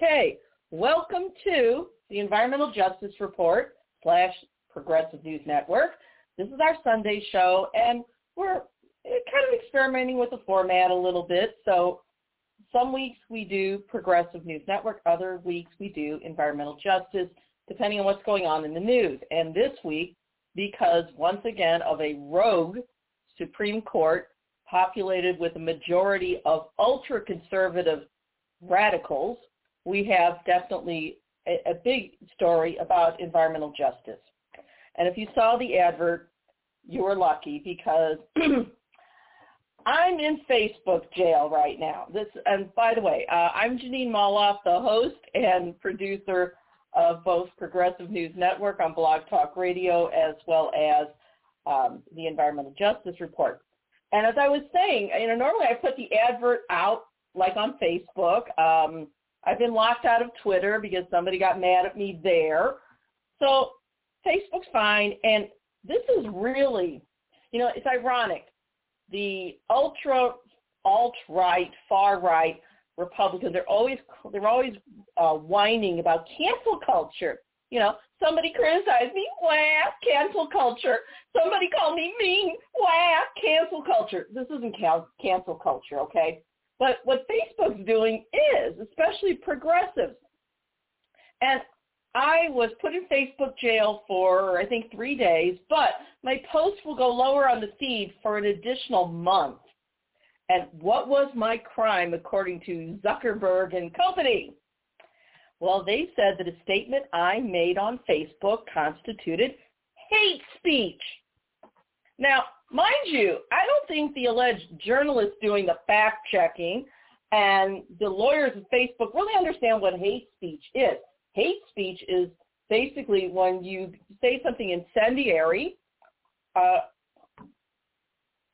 Okay, welcome to the Environmental Justice Report / Progressive News Network. This is our Sunday show, and we're kind of experimenting with the format a little bit. So some weeks we do Progressive News Network, other weeks we do Environmental Justice, depending on what's going on in the news. And this week, because once again of a rogue Supreme Court populated with a majority of ultra-conservative radicals, we have definitely a big story about environmental justice. And if you saw the advert, you were lucky because I'm in Facebook jail right now. And by the way, I'm Janine Moloff, the host and producer of both Progressive News Network on Blog Talk Radio as well as the Environmental Justice Report. And as I was saying, you know, normally I put the advert out like on Facebook. I've been locked out of Twitter because somebody got mad at me there. So Facebook's fine. And this is really, you know, it's ironic. The alt-right, far-right Republicans, they're always whining about cancel culture. You know, somebody criticized me, wah, cancel culture. Somebody called me mean, wah, cancel culture. This isn't cancel culture, okay? But what Facebook's doing is, especially progressives, and I was put in Facebook jail for, I think, 3 days, but my post will go lower on the feed for an additional month. And what was my crime, according to Zuckerberg and company? Well, they said that a statement I made on Facebook constituted hate speech. Now, mind you, I don't think the alleged journalists doing the fact-checking and the lawyers at Facebook really understand what hate speech is. Hate speech is basically when you say something incendiary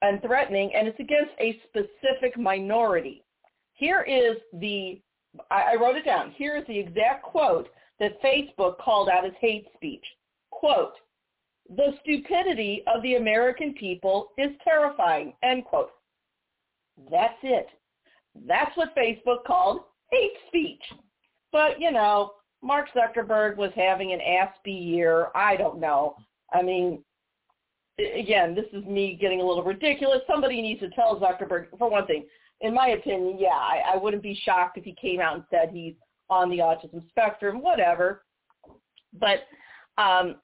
and threatening, and it's against a specific minority. Here is the I wrote it down. Here is the exact quote that Facebook called out as hate speech. Quote, "The stupidity of the American people is terrifying," end quote. That's it. That's what Facebook called hate speech. But, you know, Mark Zuckerberg was having an aspie year. I don't know. I mean, again, this is me getting a little ridiculous. Somebody needs to tell Zuckerberg, for one thing. In my opinion, yeah, I wouldn't be shocked if he came out and said he's on the autism spectrum, whatever. But somebody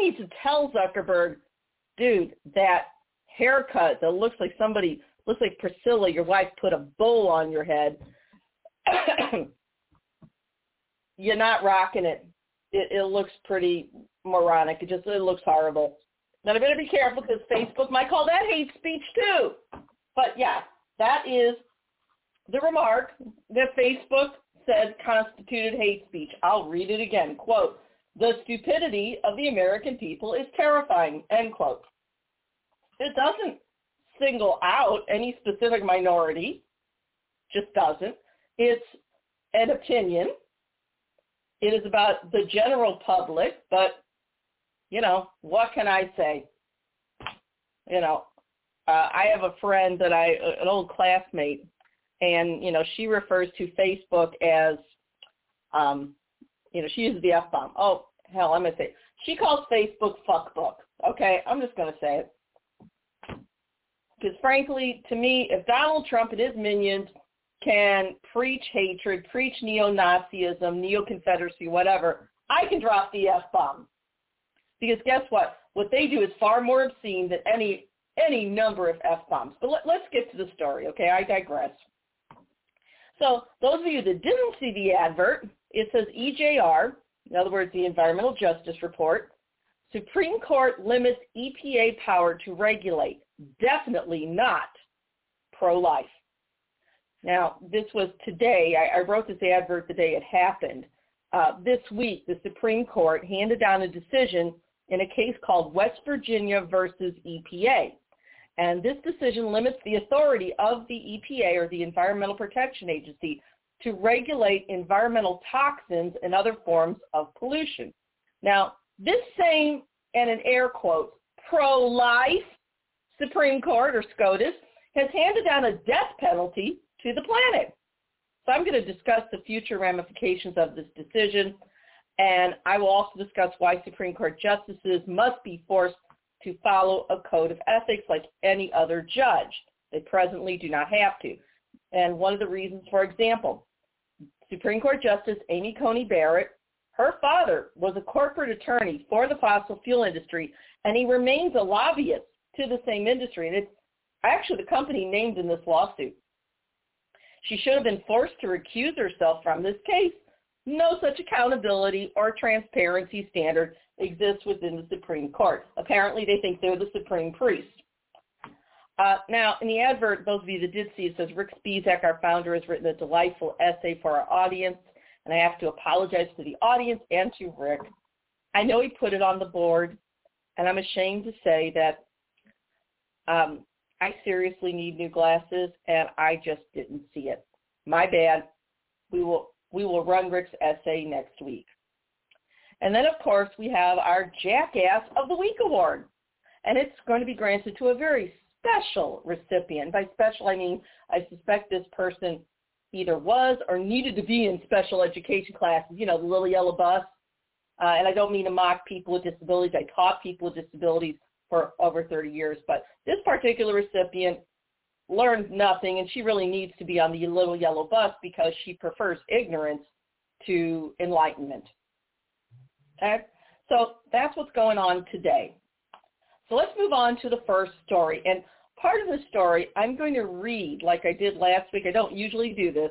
needs to tell Zuckerberg, dude, that haircut that looks like Priscilla, your wife, put a bowl on your head. You're not rocking it. It looks pretty moronic. It looks horrible. Now, I better be careful because Facebook might call that hate speech too. But yeah. That is the remark that Facebook said constituted hate speech. I'll read it again. Quote, "The stupidity of the American people is terrifying," end quote. It doesn't single out any specific minority, just doesn't. It's an opinion. It is about the general public, but, you know, what can I say? You know. I have a friend that an old classmate, and, you know, she refers to Facebook as, you know, she uses the F-bomb. Oh, hell, I'm going to say it. She calls Facebook fuckbook. Okay, I'm just going to say it. Because, frankly, to me, if Donald Trump and his minions can preach hatred, preach neo-Nazism, neo-Confederacy, whatever, I can drop the F-bomb. Because guess what? What they do is far more obscene than any number of F-bombs. But let's get to the story, okay? I digress. So those of you that didn't see the advert, it says EJR, in other words, the Environmental Justice Report, Supreme Court limits EPA power to regulate, definitely not pro-life. Now, this was today. I wrote this advert the day it happened. This week, the Supreme Court handed down a decision in a case called West Virginia versus EPA. And this decision limits the authority of the EPA, or the Environmental Protection Agency, to regulate environmental toxins and other forms of pollution. Now, this same, and in air quotes, pro-life Supreme Court, or SCOTUS, has handed down a death penalty to the planet. So I'm going to discuss the future ramifications of this decision, and I will also discuss why Supreme Court justices must be forced to follow a code of ethics like any other judge. They presently do not have to. And one of the reasons, for example, Supreme Court Justice Amy Coney Barrett, her father was a corporate attorney for the fossil fuel industry, and he remains a lobbyist to the same industry. And it's actually the company named in this lawsuit. She should have been forced to recuse herself from this case. No such accountability or transparency standard exists within the Supreme Court. Apparently, they think they're the supreme priest. Now, in the advert, those of you that did see it, says Rick Spisak, our founder, has written a delightful essay for our audience, and I have to apologize to the audience and to Rick. I know he put it on the board, and I'm ashamed to say that I seriously need new glasses, and I just didn't see it. My bad. We will run Rick's essay next week. And then, of course, we have our Jackass of the Week Award, and it's going to be granted to a very special recipient. By special, I mean I suspect this person either was or needed to be in special education classes, you know, the little yellow bus. And I don't mean to mock people with disabilities. I taught people with disabilities for over 30 years. But this particular recipient learned nothing, and she really needs to be on the little yellow bus because she prefers ignorance to enlightenment. Okay? So that's what's going on today. So let's move on to the first story. And part of the story, I'm going to read like I did last week. I don't usually do this.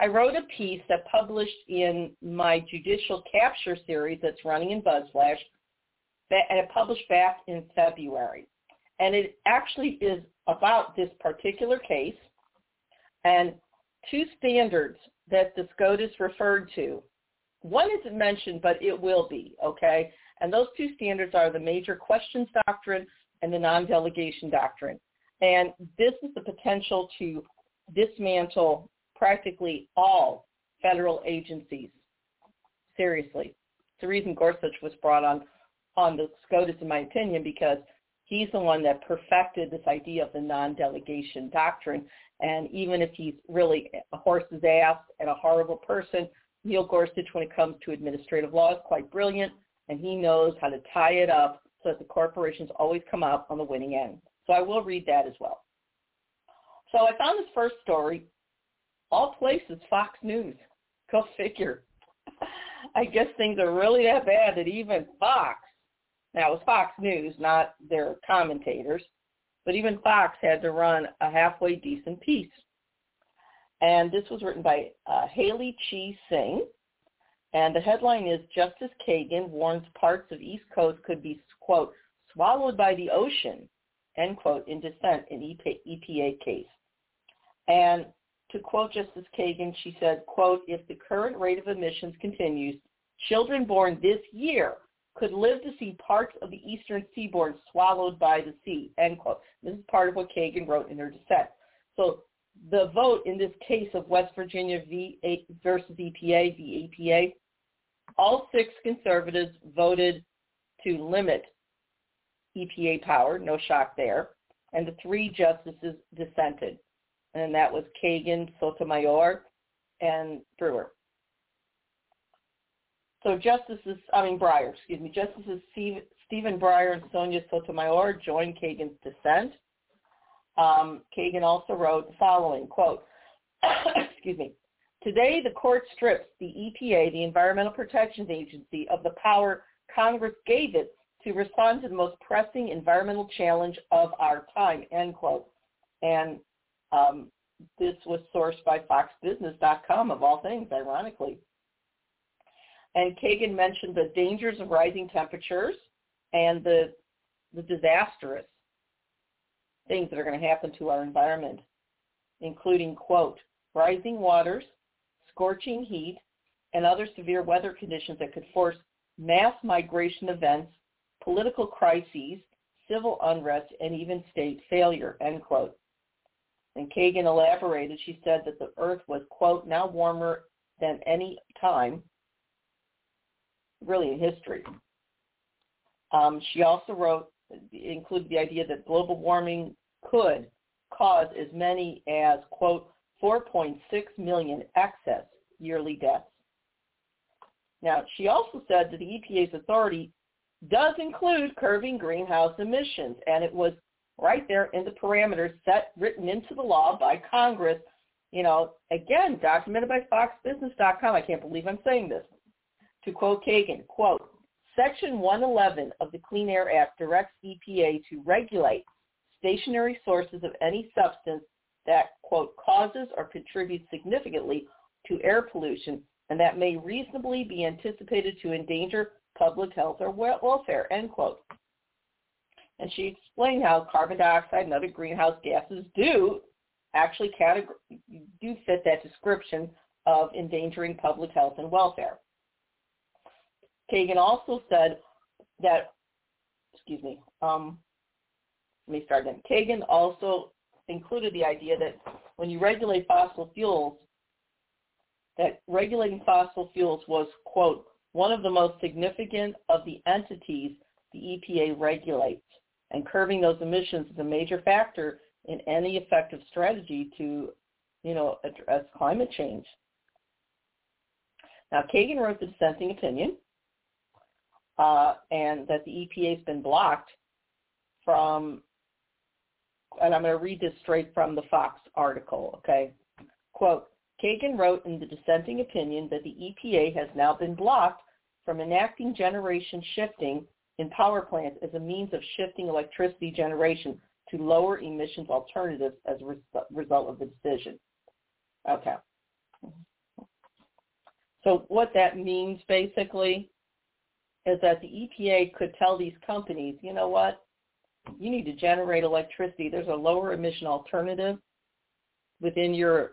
I wrote a piece that published in my Judicial Capture series that's running in BuzzFlash, and it published back in February. And it actually is about this particular case and two standards that the SCOTUS referred to. One isn't mentioned, but it will be, okay? And those two standards are the major questions doctrine and the non-delegation doctrine. And this is the potential to dismantle practically all federal agencies. Seriously. It's the reason Gorsuch was brought on the SCOTUS, in my opinion, because he's the one that perfected this idea of the non-delegation doctrine. And even if he's really a horse's ass and a horrible person, Neil Gorsuch, when it comes to administrative law, is quite brilliant, and he knows how to tie it up so that the corporations always come out on the winning end. So I will read that as well. So I found this first story, all places Fox News. Go figure. I guess things are really that bad that even Fox, now it was Fox News, not their commentators, but even Fox had to run a halfway decent piece. And this was written by Haley Chi Singh. And the headline is, Justice Kagan warns parts of East Coast could be, quote, swallowed by the ocean, end quote, in dissent in EPA case. And to quote Justice Kagan, she said, quote, if the current rate of emissions continues, children born this year could live to see parts of the eastern seaboard swallowed by the sea, end quote. This is part of what Kagan wrote in her dissent. So the vote in this case of West Virginia v. versus EPA, the EPA, all six conservatives voted to limit EPA power, no shock there, and the three justices dissented. And that was Kagan, Sotomayor, and Brewer. So Justices Stephen Breyer and Sonia Sotomayor joined Kagan's dissent. Kagan also wrote the following, quote, excuse me, today the court strips the EPA, the Environmental Protection Agency, of the power Congress gave it to respond to the most pressing environmental challenge of our time, end quote. And this was sourced by Foxbusiness.com, of all things, ironically. And Kagan mentioned the dangers of rising temperatures and the disastrous things that are going to happen to our environment, including, quote, rising waters, scorching heat, and other severe weather conditions that could force mass migration events, political crises, civil unrest, and even state failure, end quote. And Kagan elaborated, she said that the earth was, quote, now warmer than any time, really in history. She also wrote, included the idea that global warming could cause as many as, quote, 4.6 million excess yearly deaths. Now, she also said that the EPA's authority does include curbing greenhouse emissions, and it was right there in the parameters set, written into the law by Congress, you know, again, documented by Foxbusiness.com. I can't believe I'm saying this. To quote Kagan, quote, Section 111 of the Clean Air Act directs EPA to regulate stationary sources of any substance that, quote, causes or contributes significantly to air pollution and that may reasonably be anticipated to endanger public health or welfare, end quote. And she explained how carbon dioxide and other greenhouse gases do actually do fit that description of endangering public health and welfare. Kagan also said that, Kagan also included the idea that when you regulate fossil fuels, that regulating fossil fuels was, quote, one of the most significant of the entities the EPA regulates, and curbing those emissions is a major factor in any effective strategy to, you know, address climate change. Now, Kagan wrote the dissenting opinion, and that the EPA's been blocked from, and I'm going to read this straight from the Fox article, okay? Quote, Kagan wrote in the dissenting opinion that the EPA has now been blocked from enacting generation shifting in power plants as a means of shifting electricity generation to lower emissions alternatives as a result of the decision. Okay. So what that means basically is that the EPA could tell these companies, you know what, you need to generate electricity. There's a lower emission alternative within your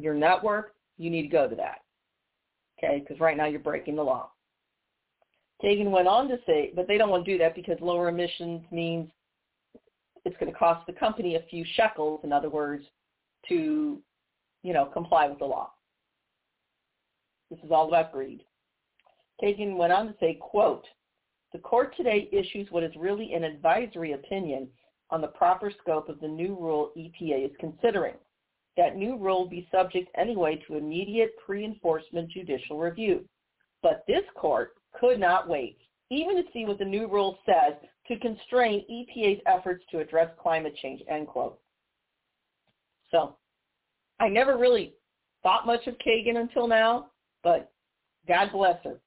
network. You need to go to that, okay, because right now you're breaking the law. Kagan went on to say, but they don't want to do that because lower emissions means it's going to cost the company a few shekels, in other words, to, you know, comply with the law. This is all about greed. Kagan went on to say, quote, the court today issues what is really an advisory opinion on the proper scope of the new rule EPA is considering. That new rule will be subject anyway to immediate pre-enforcement judicial review. But this court could not wait, even to see what the new rule says, to constrain EPA's efforts to address climate change, end quote. So I never really thought much of Kagan until now, but God bless her.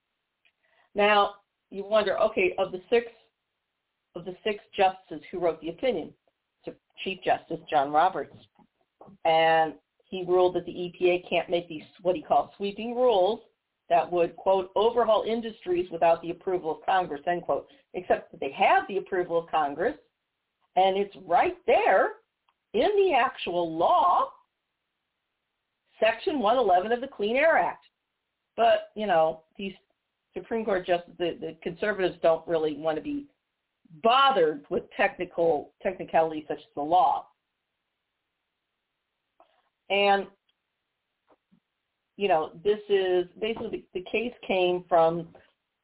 Now, you wonder, okay, of the six justices who wrote the opinion, so Chief Justice John Roberts, and he ruled that the EPA can't make these what he calls sweeping rules that would, quote, overhaul industries without the approval of Congress, end quote, except that they have the approval of Congress, and it's right there in the actual law, Section 111 of the Clean Air Act. But, you know, these Supreme Court justices, the conservatives don't really want to be bothered with technicalities such as the law. And, you know, this is basically the case came from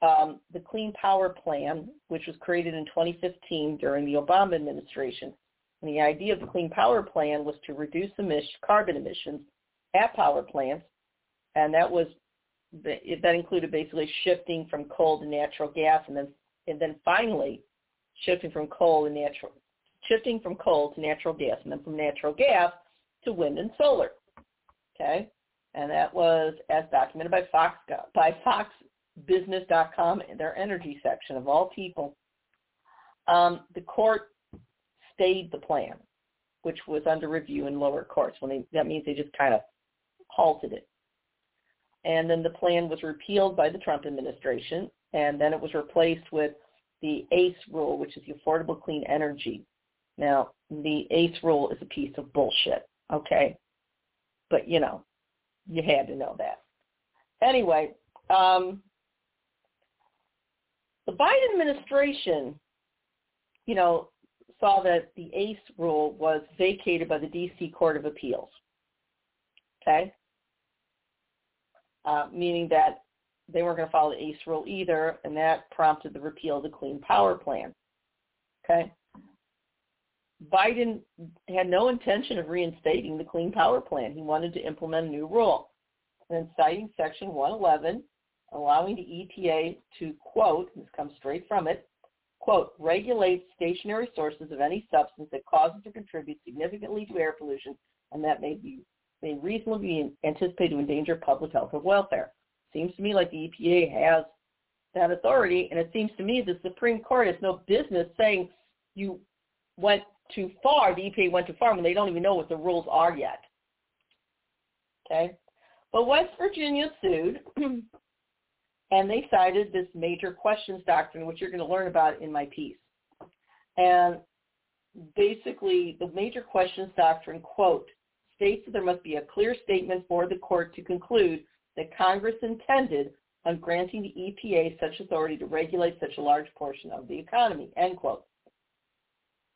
the Clean Power Plan, which was created in 2015 during the Obama administration. And the idea of the Clean Power Plan was to reduce carbon emissions at power plants, and that included basically shifting from coal to natural gas, and then finally shifting from coal to natural gas, and then from natural gas to wind and solar. Okay, and that was as documented by Foxbusiness.com in their energy section of all people. The court stayed the plan, which was under review in lower courts. That means they just kind of halted it. And then the plan was repealed by the Trump administration, and then it was replaced with the ACE rule, which is the Affordable Clean Energy. Now, the ACE rule is a piece of bullshit, okay? But, you know, you had to know that. Anyway, the Biden administration, you know, saw that the ACE rule was vacated by the D.C. Court of Appeals, okay? Meaning that they weren't going to follow the ACE rule either, and that prompted the repeal of the Clean Power Plan. Okay? Biden had no intention of reinstating the Clean Power Plan. He wanted to implement a new rule. And then citing Section 111, allowing the EPA to, quote, this comes straight from it, quote, regulate stationary sources of any substance that causes or contributes significantly to air pollution, and that may reasonably be anticipated to endanger public health or welfare. Seems to me like the EPA has that authority, and it seems to me the Supreme Court has no business saying you went too far, the EPA went too far, when they don't even know what the rules are yet. Okay? But West Virginia sued, and they cited this major questions doctrine, which you're going to learn about in my piece. And basically, the major questions doctrine, quote, states that there must be a clear statement for the court to conclude that Congress intended on granting the EPA such authority to regulate such a large portion of the economy, end quote.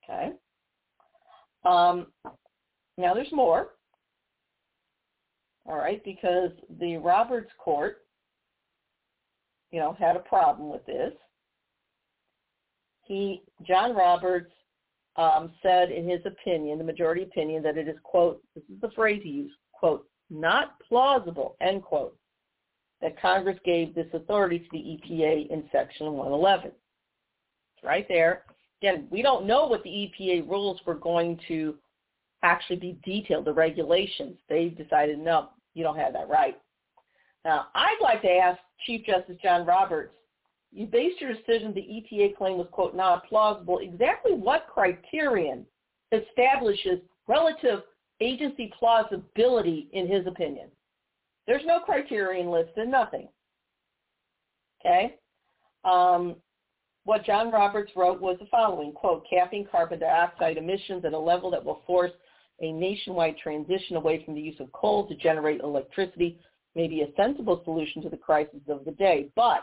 Okay. Now there's more. All right, because the Roberts Court, you know, had a problem with this. John Roberts said in his opinion, the majority opinion, that it is, quote, this is the phrase he used, quote, not plausible, end quote, that Congress gave this authority to the EPA in Section 111. It's right there. Again, we don't know what the EPA rules were going to actually be detailed, the regulations. They decided, no, you don't have that right. Now, I'd like to ask Chief Justice John Roberts, you based your decision the EPA claim was, quote, not plausible. Exactly what criterion establishes relative agency plausibility in his opinion? There's no criterion listed, nothing. Okay? What John Roberts wrote was the following, quote, capping carbon dioxide emissions at a level that will force a nationwide transition away from the use of coal to generate electricity may be a sensible solution to the crisis of the day, but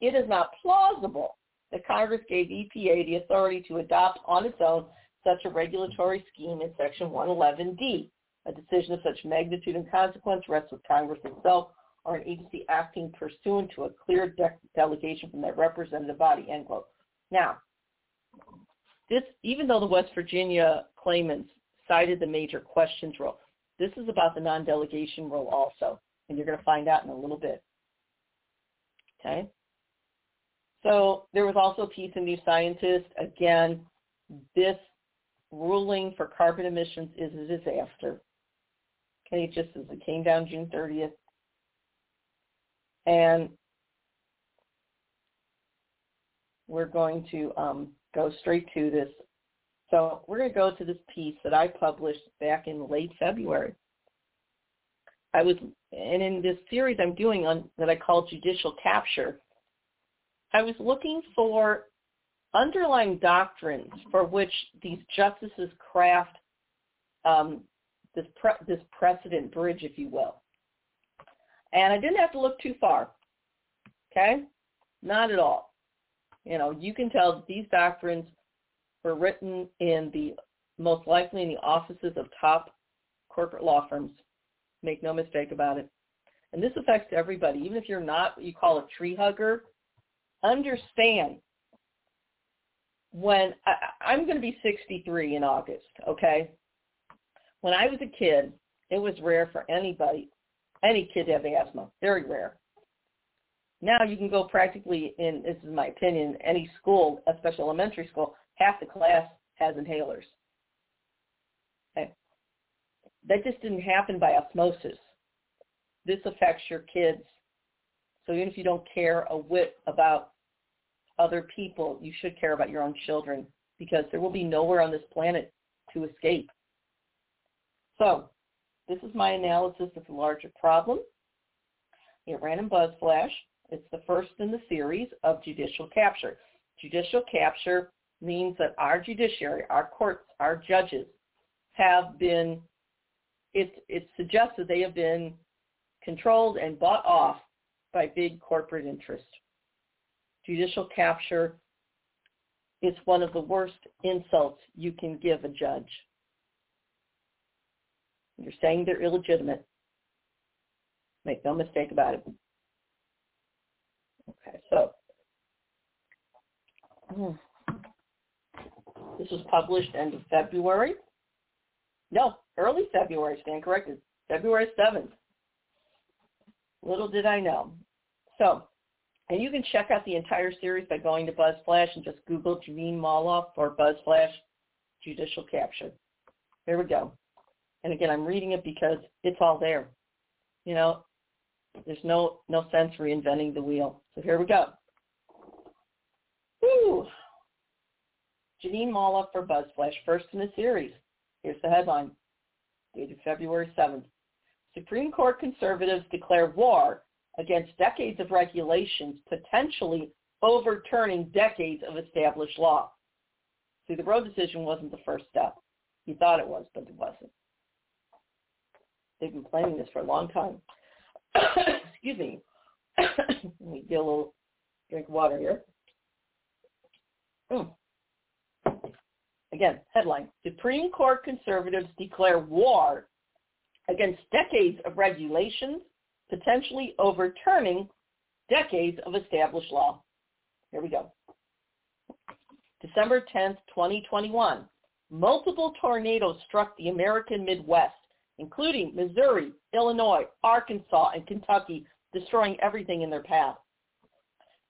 it is not plausible that Congress gave EPA the authority to adopt on its own such a regulatory scheme in Section 111D. A decision of such magnitude and consequence rests with Congress itself or an agency acting pursuant to a clear delegation from their representative body, end quote. Now, this, even though the West Virginia claimants cited the major questions rule, this is about the non-delegation rule also, and you're going to find out in a little bit. Okay? So there was also a piece in New Scientist. Again, this ruling for carbon emissions is a disaster. Okay, just as it came down June 30th. And we're going to go straight to this. So we're going to go to this piece that I published back in late February. And in this series I'm doing that I call Judicial Capture, I was looking for underlying doctrines for which these justices craft this precedent bridge, if you will. And I didn't have to look too far, okay? Not at all. You know, you can tell that these doctrines were written most likely in the offices of top corporate law firms. Make no mistake about it. And this affects everybody. Even if you're not what you call a tree hugger, understand when I'm going to be 63 in August, okay? When I was a kid, it was rare for any kid to have asthma, very rare. Now you can go practically in, this is my opinion, any school, especially elementary school, half the class has inhalers. Okay. That just didn't happen by osmosis. This affects your kids. So even if you don't care a whit about other people, you should care about your own children because there will be nowhere on this planet to escape. So this is my analysis of the larger problem. It ran in BuzzFlash. It's the first in the series of Judicial Capture. Judicial Capture means that our judiciary, our courts, our judges have been, it suggests that they have been controlled and bought off by big corporate interest. Judicial capture is one of the worst insults you can give a judge. You're saying they're illegitimate. Make no mistake about it. Okay, so This was published end of February. No, early February, stand corrected. February 7th. Little did I know. So, and you can check out the entire series by going to BuzzFlash and just Google Janine Moloff or BuzzFlash Judicial Capture. There we go. And again, I'm reading it because it's all there. You know, there's no sense reinventing the wheel. So here we go. Woo! Janine Moloff for BuzzFlash, first in a series. Here's the headline, dated February 7th. Supreme Court conservatives declare war against decades of regulations, potentially overturning decades of established law. See, the Roe decision wasn't the first step. You thought it was, but it wasn't. They've been planning this for a long time. Excuse me. Let me get a little drink of water here. Again, headline, Supreme Court conservatives declare war against decades of regulations, potentially overturning decades of established law. Here we go. December 10th, 2021, multiple tornadoes struck the American Midwest, including Missouri, Illinois, Arkansas, and Kentucky, destroying everything in their path.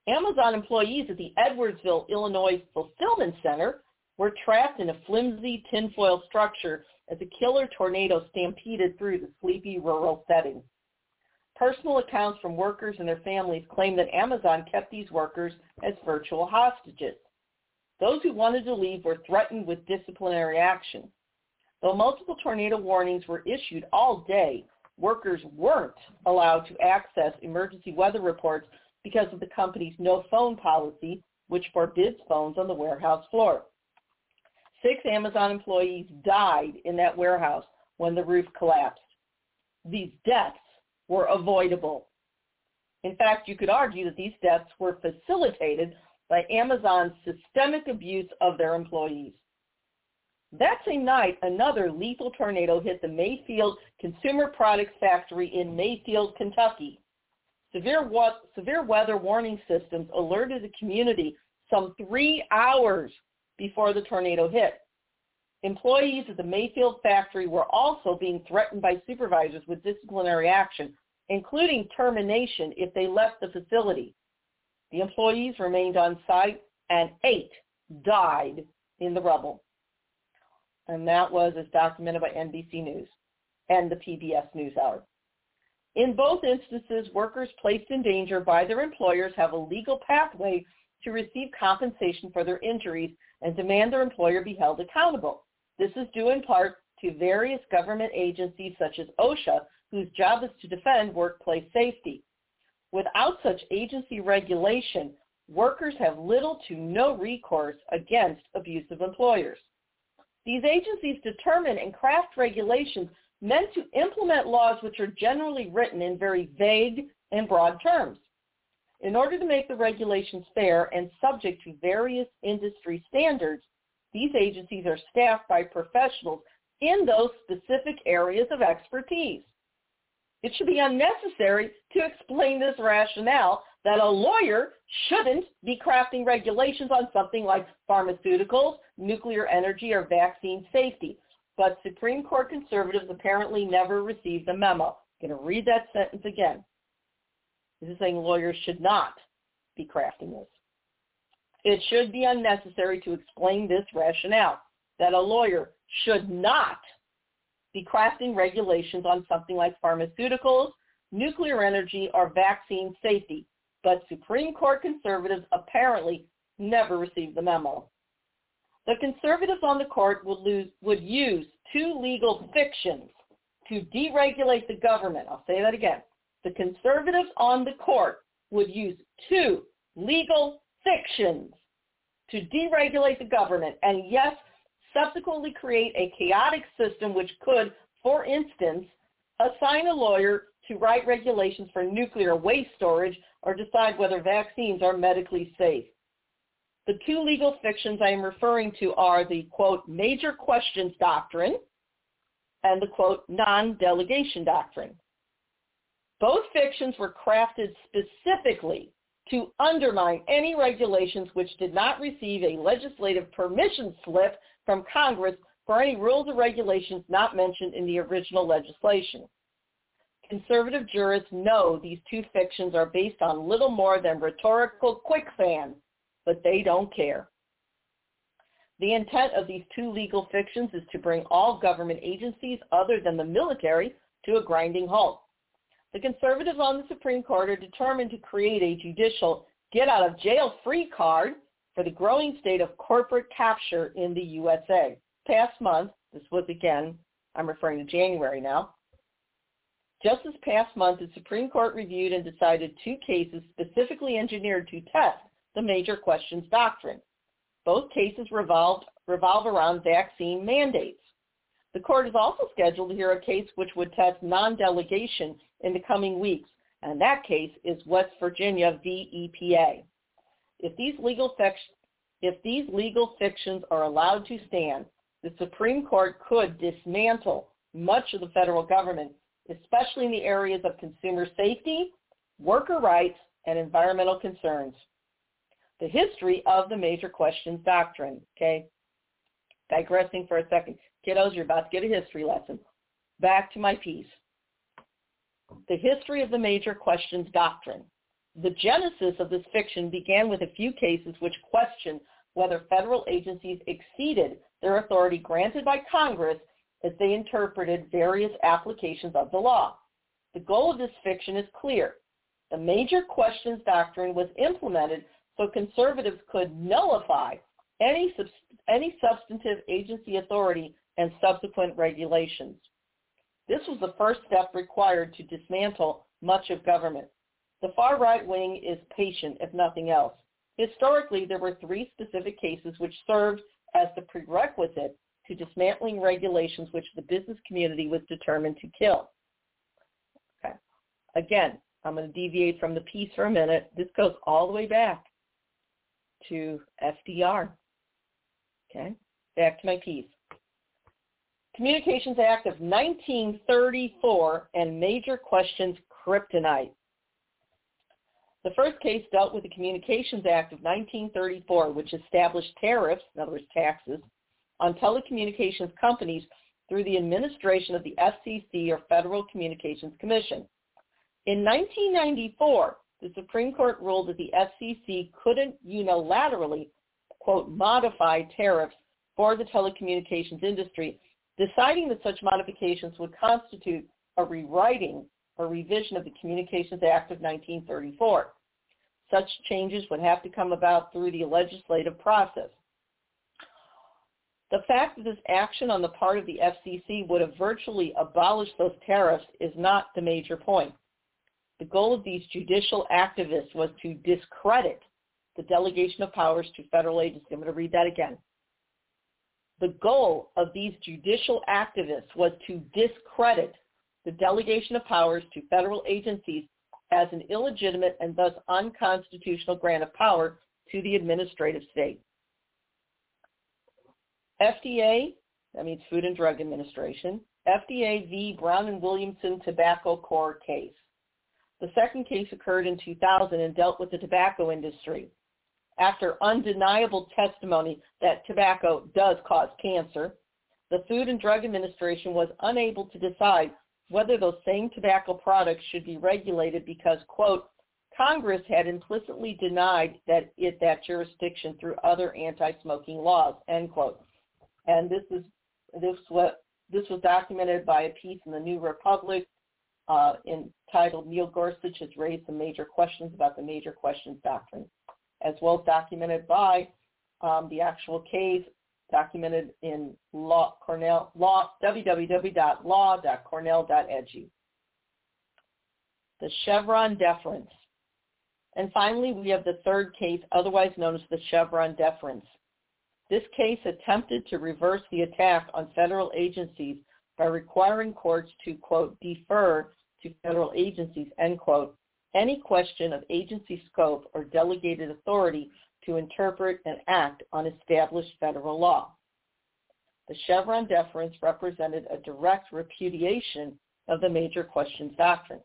Amazon employees at the Edwardsville, Illinois Fulfillment Center were trapped in a flimsy tinfoil structure as a killer tornado stampeded through the sleepy rural setting. Personal accounts from workers and their families claim that Amazon kept these workers as virtual hostages. Those who wanted to leave were threatened with disciplinary action. Though multiple tornado warnings were issued all day, workers weren't allowed to access emergency weather reports because of the company's no-phone policy, which forbids phones on the warehouse floor. 6 Amazon employees died in that warehouse when the roof collapsed. These deaths were avoidable. In fact, you could argue that these deaths were facilitated by Amazon's systemic abuse of their employees. That same night, another lethal tornado hit the Mayfield Consumer Products Factory in Mayfield, Kentucky. Severe weather warning systems alerted the community some 3 hours before the tornado hit. Employees at the Mayfield factory were also being threatened by supervisors with disciplinary action, including termination if they left the facility. The employees remained on site, and 8 died in the rubble. And that was as documented by NBC News and the PBS NewsHour. In both instances, workers placed in danger by their employers have a legal pathway to receive compensation for their injuries and demand their employer be held accountable. This is due in part to various government agencies such as OSHA, whose job is to defend workplace safety. Without such agency regulation, workers have little to no recourse against abusive employers. These agencies determine and craft regulations meant to implement laws which are generally written in very vague and broad terms. In order to make the regulations fair and subject to various industry standards, these agencies are staffed by professionals in those specific areas of expertise. It should be unnecessary to explain this rationale that a lawyer shouldn't be crafting regulations on something like pharmaceuticals, nuclear energy, or vaccine safety. But Supreme Court conservatives apparently never received the memo. I'm going to read that sentence again. This is saying lawyers should not be crafting this. It should be unnecessary to explain this rationale that a lawyer should not be crafting regulations on something like pharmaceuticals, nuclear energy, or vaccine safety. But Supreme Court conservatives apparently never received the memo. The conservatives on the court would use two legal fictions to deregulate the government. I'll say that again. The conservatives on the court would use two legal fictions to deregulate the government and, yes, subsequently create a chaotic system which could, for instance, assign a lawyer to write regulations for nuclear waste storage or decide whether vaccines are medically safe. The two legal fictions I am referring to are the, quote, major questions doctrine and the, quote, non-delegation doctrine. Both fictions were crafted specifically to undermine any regulations which did not receive a legislative permission slip from Congress for any rules or regulations not mentioned in the original legislation. Conservative jurists know these two fictions are based on little more than rhetorical quicksand, but they don't care. The intent of these two legal fictions is to bring all government agencies other than the military to a grinding halt. The conservatives on the Supreme Court are determined to create a judicial get-out-of-jail-free card for the growing state of corporate capture in the USA. Past month, this was again, I'm referring to January now, just this past month, the Supreme Court reviewed and decided two cases specifically engineered to test the major questions doctrine. Both cases revolve around vaccine mandates. The court is also scheduled to hear a case which would test non-delegation in the coming weeks, and that case is West Virginia v. EPA. If these legal fictions are allowed to stand, the Supreme Court could dismantle much of the federal government, especially in the areas of consumer safety, worker rights, and environmental concerns. The history of the major questions doctrine, okay? Digressing for a second. Kiddos, you're about to get a history lesson. Back to my piece. The history of the major questions doctrine. The genesis of this fiction began with a few cases which questioned whether federal agencies exceeded their authority granted by Congress as they interpreted various applications of the law. The goal of this fiction is clear. The major questions doctrine was implemented so conservatives could nullify any substantive agency authority and subsequent regulations. This was the first step required to dismantle much of government. The far right wing is patient, if nothing else. Historically, there were three specific cases which served as the prerequisite to dismantling regulations which the business community was determined to kill. Okay. Again, I'm going to deviate from the piece for a minute. This goes all the way back to FDR. Okay, back to my piece. Communications Act of 1934 and major questions kryptonite. The first case dealt with the Communications Act of 1934, which established tariffs, in other words taxes, on telecommunications companies through the administration of the FCC or Federal Communications Commission. In 1994, the Supreme Court ruled that the FCC couldn't unilaterally, quote, modify tariffs for the telecommunications industry, deciding that such modifications would constitute a rewriting or revision of the Communications Act of 1934. Such changes would have to come about through the legislative process. The fact that this action on the part of the FCC would have virtually abolished those tariffs is not the major point. The goal of these judicial activists was to discredit the delegation of powers to federal agencies. I'm going to read that again. The goal of these judicial activists was to discredit the delegation of powers to federal agencies as an illegitimate and thus unconstitutional grant of power to the administrative state. FDA, that means Food and Drug Administration, FDA v. Brown and Williamson Tobacco Corps case. The second case occurred in 2000 and dealt with the tobacco industry. After undeniable testimony that tobacco does cause cancer, the Food and Drug Administration was unable to decide whether those same tobacco products should be regulated because, quote, Congress had implicitly denied that it that jurisdiction through other anti-smoking laws, end quote. And this was documented by a piece in the New Republic, entitled Neil Gorsuch has raised some major questions about the major questions doctrine, as well as documented by the actual case documented in www.law.cornell.edu. The Chevron deference. And finally, we have the third case, otherwise known as the Chevron deference. This case attempted to reverse the attack on federal agencies by requiring courts to, quote, defer to federal agencies, end quote, any question of agency scope or delegated authority to interpret and act on established federal law. The Chevron deference represented a direct repudiation of the major questions doctrine.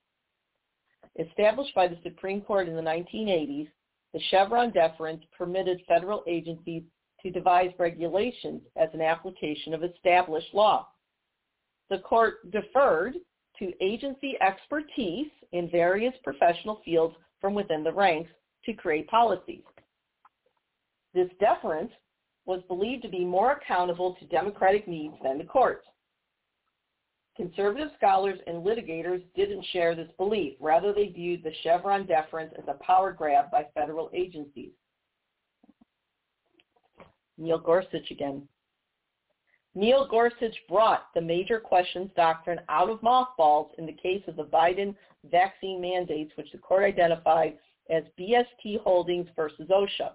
Established by the Supreme Court in the 1980s, the Chevron deference permitted federal agencies to devise regulations as an application of established law. The court deferred to agency expertise in various professional fields from within the ranks to create policies. This deference was believed to be more accountable to democratic needs than the courts. Conservative scholars and litigators didn't share this belief. Rather, they viewed the Chevron deference as a power grab by federal agencies. Neil Gorsuch again. Neil Gorsuch brought the major questions doctrine out of mothballs in the case of the Biden vaccine mandates, which the court identified as BST Holdings versus OSHA.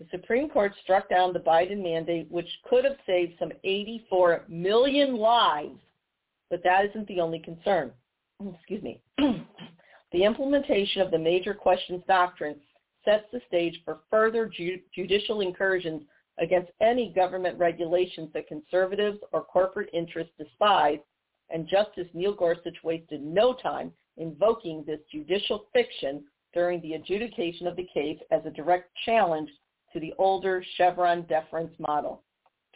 The Supreme Court struck down the Biden mandate, which could have saved some 84 million lives, but that isn't the only concern. Excuse me. The implementation of the major questions doctrine sets the stage for further judicial incursions against any government regulations that conservatives or corporate interests despise, and Justice Neil Gorsuch wasted no time invoking this judicial fiction during the adjudication of the case as a direct challenge to the older Chevron deference model.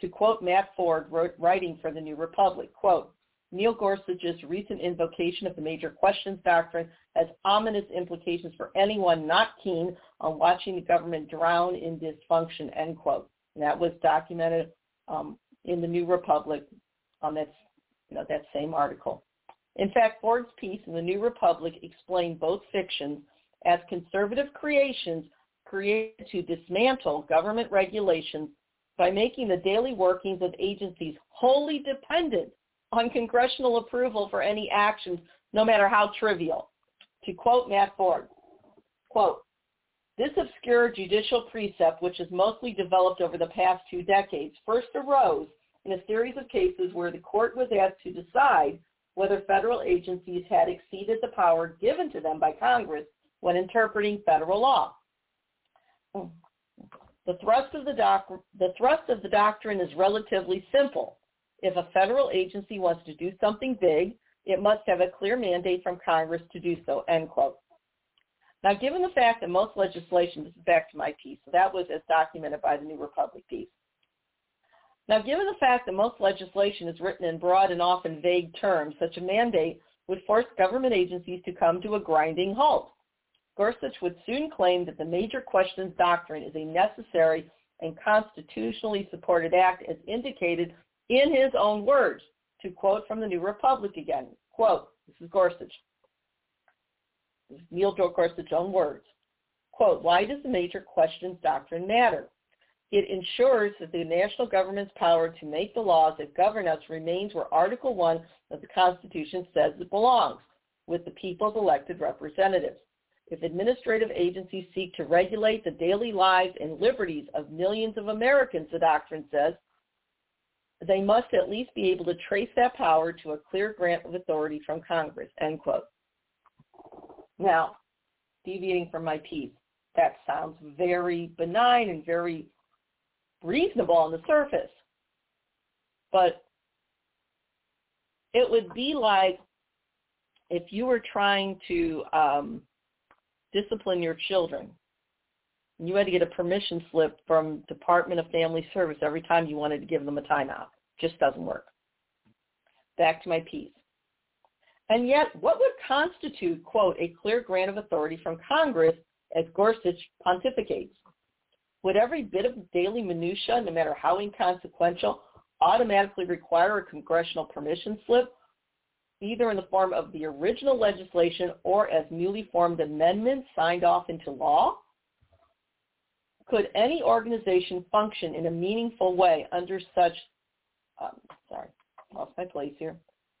To quote Matt Ford, writing for the New Republic, quote, "Neil Gorsuch's recent invocation of the major questions doctrine has ominous implications for anyone not keen on watching the government drown in dysfunction," end quote. And that was documented in the New Republic on that same article. In fact, Ford's piece in the New Republic explained both fictions as conservative creations created to dismantle government regulations by making the daily workings of agencies wholly dependent on congressional approval for any actions, no matter how trivial. To quote Matt Ford, quote, "This obscure judicial precept, which has mostly developed over the past 2 decades, first arose in a series of cases where the court was asked to decide whether federal agencies had exceeded the power given to them by Congress when interpreting federal law. The thrust of the doctrine is relatively simple. If a federal agency wants to do something big, it must have a clear mandate from Congress to do so," end quote. Now, given the fact that most legislation, this is back to my piece, so that was as documented by the New Republic piece. Now, given the fact that most legislation is written in broad and often vague terms, such a mandate would force government agencies to come to a grinding halt. Gorsuch would soon claim that the major questions doctrine is a necessary and constitutionally supported act, as indicated in his own words. To quote from the New Republic again, quote, this is Gorsuch, this is Neil Gorsuch's own words, quote, "Why does the major questions doctrine matter? It ensures that the national government's power to make the laws that govern us remains where Article I of the Constitution says it belongs, with the people's elected representatives. If administrative agencies seek to regulate the daily lives and liberties of millions of Americans, the doctrine says, they must at least be able to trace that power to a clear grant of authority from Congress," end quote. Now, deviating from my piece, that sounds very benign and very reasonable on the surface. But it would be like if you were trying to discipline your children. You had to get a permission slip from Department of Family Service every time you wanted to give them a timeout. Just doesn't work. Back to my piece. And yet, what would constitute, quote, "a clear grant of authority from Congress," as Gorsuch pontificates? Would every bit of daily minutia, no matter how inconsequential, automatically require a congressional permission slip, either in the form of the original legislation or as newly formed amendments signed off into law? Could any organization function in a meaningful way under such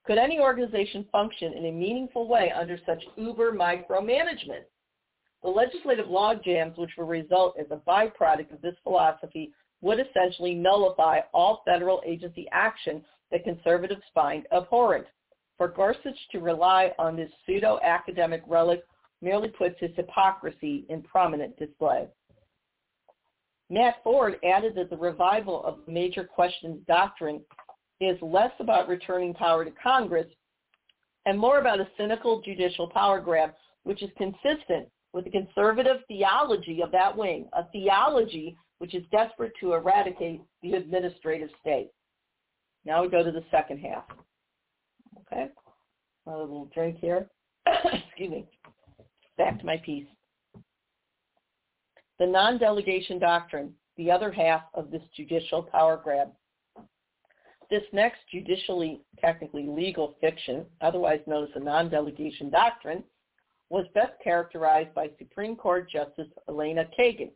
Could any organization function in a meaningful way under such uber micromanagement? The legislative log jams which will result as a byproduct of this philosophy would essentially nullify all federal agency action that conservatives find abhorrent. For Gorsuch to rely on this pseudo-academic relic merely puts his hypocrisy in prominent display. Matt Ford added that the revival of the major questions doctrine is less about returning power to Congress and more about a cynical judicial power grab, which is consistent with a conservative theology of that wing, a theology which is desperate to eradicate the administrative state. Now we go to the second half. Okay. Another little drink here. Excuse me. Back to my piece. The non-delegation doctrine, the other half of this judicial power grab. This next judicially, technically legal fiction, otherwise known as the non-delegation doctrine, was best characterized by Supreme Court Justice Elena Kagan.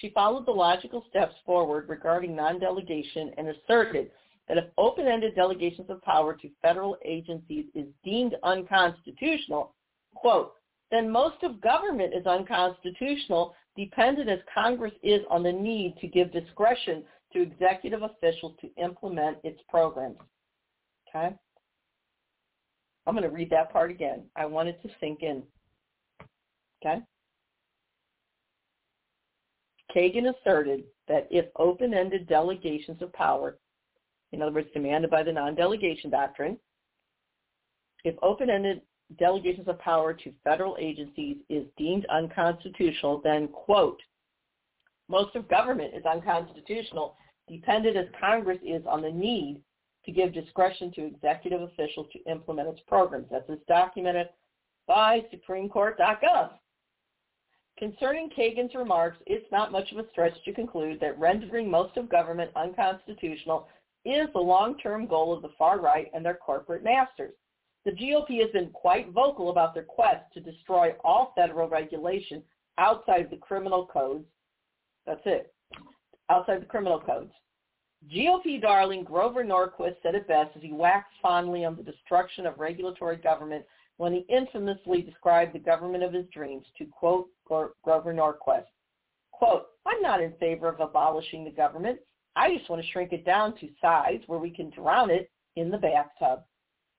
She followed the logical steps forward regarding non-delegation and asserted that if open-ended delegations of power to federal agencies is deemed unconstitutional, quote, then most of government is unconstitutional, dependent as Congress is on the need to give discretion to executive officials to implement its programs. Okay? I'm going to read that part again. I want it to sink in. Okay? Kagan asserted that if open-ended delegations of power, in other words, demanded by the non-delegation doctrine, if open-ended delegations of power to federal agencies is deemed unconstitutional, then, quote, most of government is unconstitutional, dependent as Congress is on the need to give discretion to executive officials to implement its programs. That's documented by SupremeCourt.gov. Concerning Kagan's remarks, it's not much of a stretch to conclude that rendering most of government unconstitutional is the long-term goal of the far right and their corporate masters. The GOP has been quite vocal about their quest to destroy all federal regulation outside of the criminal codes. That's it, outside the criminal codes. GOP darling Grover Norquist said it best as he waxed fondly on the destruction of regulatory government when he infamously described the government of his dreams to, quote, Grover Norquist, quote, I'm not in favor of abolishing the government. I just want to shrink it down to size where we can drown it in the bathtub,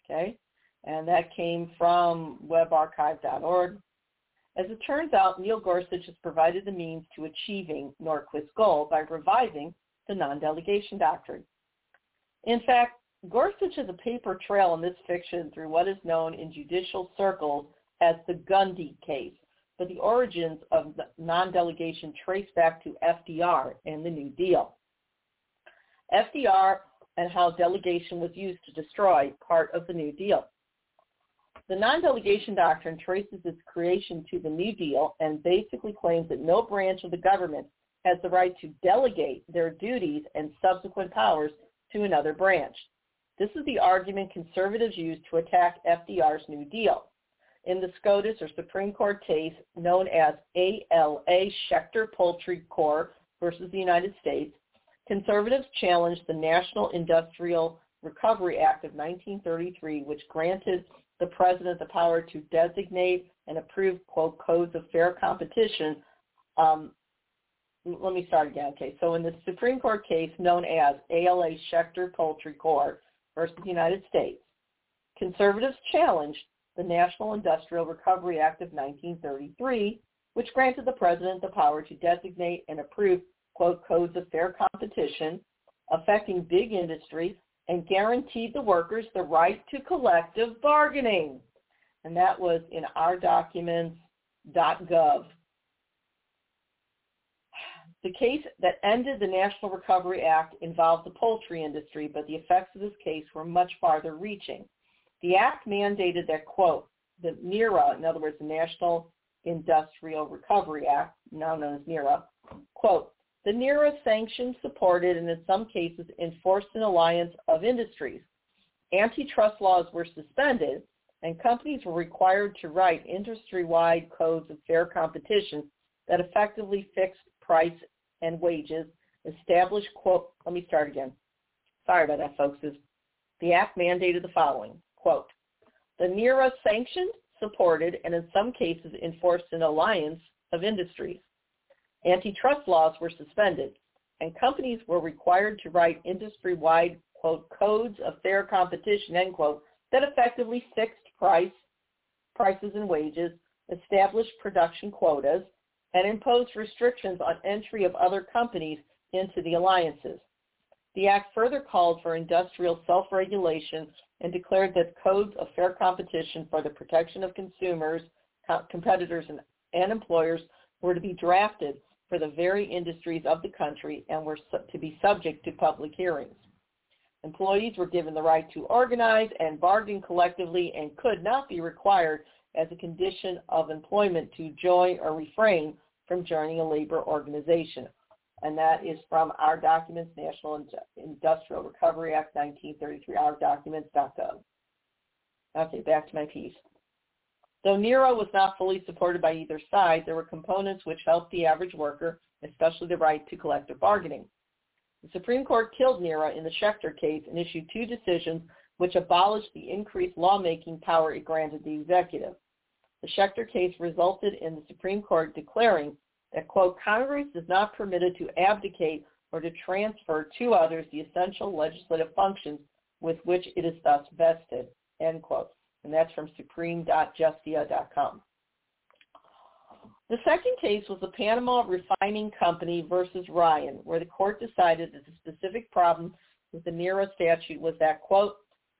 okay? And that came from webarchive.org. As it turns out, Neil Gorsuch has provided the means to achieving Norquist's goal by revising the non-delegation doctrine. In fact, Gorsuch has a paper trail in this fiction through what is known in judicial circles as the Gundy case, but the origins of the non-delegation trace back to FDR and the New Deal. FDR and how delegation was used to destroy part of the New Deal. The non-delegation doctrine traces its creation to the New Deal and basically claims that no branch of the government has the right to delegate their duties and subsequent powers to another branch. This is the argument conservatives use to attack FDR's New Deal. In the SCOTUS or Supreme Court case known as ALA Schechter Poultry Corp. versus the United States, conservatives challenged the National Industrial Recovery Act of 1933, which granted the president the power to designate and approve, quote, codes of fair competition. Let me start again. Okay, so in the Supreme Court case known as ALA Schechter Poultry Corp. versus the United States, conservatives challenged the National Industrial Recovery Act of 1933, which granted the president the power to designate and approve, quote, codes of fair competition affecting big industry and guaranteed the workers the right to collective bargaining. And that was in ourdocuments.gov. The case that ended the National Recovery Act involved the poultry industry, but the effects of this case were much farther reaching. The act mandated that, quote, the NIRA, in other words, the National Industrial Recovery Act, now known as NIRA, quote, the NERA sanctioned, supported, and in some cases enforced an alliance of industries. Antitrust laws were suspended, and companies were required to write industry-wide codes of fair competition that effectively fixed price and wages, established, quote, let me start again. Sorry about that, folks. The act mandated the following, quote, the NERA sanctioned, supported, and in some cases enforced an alliance of industries. Antitrust laws were suspended, and companies were required to write industry-wide, quote, codes of fair competition, end quote, that effectively fixed prices and wages, established production quotas, and imposed restrictions on entry of other companies into the alliances. The act further called for industrial self-regulation and declared that codes of fair competition for the protection of consumers, competitors, and and employers were to be drafted for the very industries of the country and were to be subject to public hearings. Employees were given the right to organize and bargain collectively and could not be required as a condition of employment to join or refrain from joining a labor organization. And that is from our documents, National Industrial Recovery Act, 1933, our documents.gov. Okay, back to my piece. Though NERA was not fully supported by either side, there were components which helped the average worker, especially the right to collective bargaining. The Supreme Court killed NERA in the Schechter case and issued two decisions which abolished the increased lawmaking power it granted the executive. The Schechter case resulted in the Supreme Court declaring that, quote, Congress is not permitted to abdicate or to transfer to others the essential legislative functions with which it is thus vested, end quote. And that's from supreme.justia.com. The second case was the Panama Refining Company versus Ryan, where the court decided that the specific problem with the NERA statute was that, quote,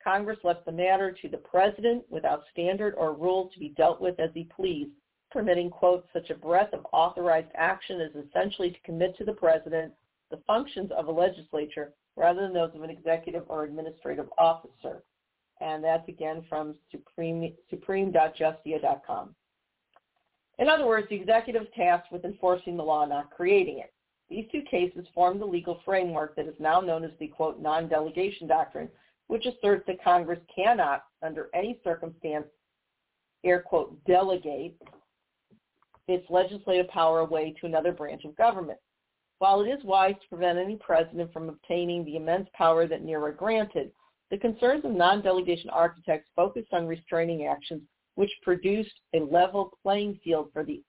Congress left the matter to the president without standard or rule to be dealt with as he pleased, permitting, quote, such a breadth of authorized action as essentially to commit to the president the functions of a legislature rather than those of an executive or administrative officer. And that's again from supreme.justia.com. In other words, the executive is tasked with enforcing the law, not creating it. These two cases form the legal framework that is now known as the, quote, non-delegation doctrine, which asserts that Congress cannot, under any circumstance, air quote, delegate its legislative power away to another branch of government. While it is wise to prevent any president from obtaining the immense power that NERA granted, the concerns of non-delegation architects focused on restraining actions which produced a level playing field for the,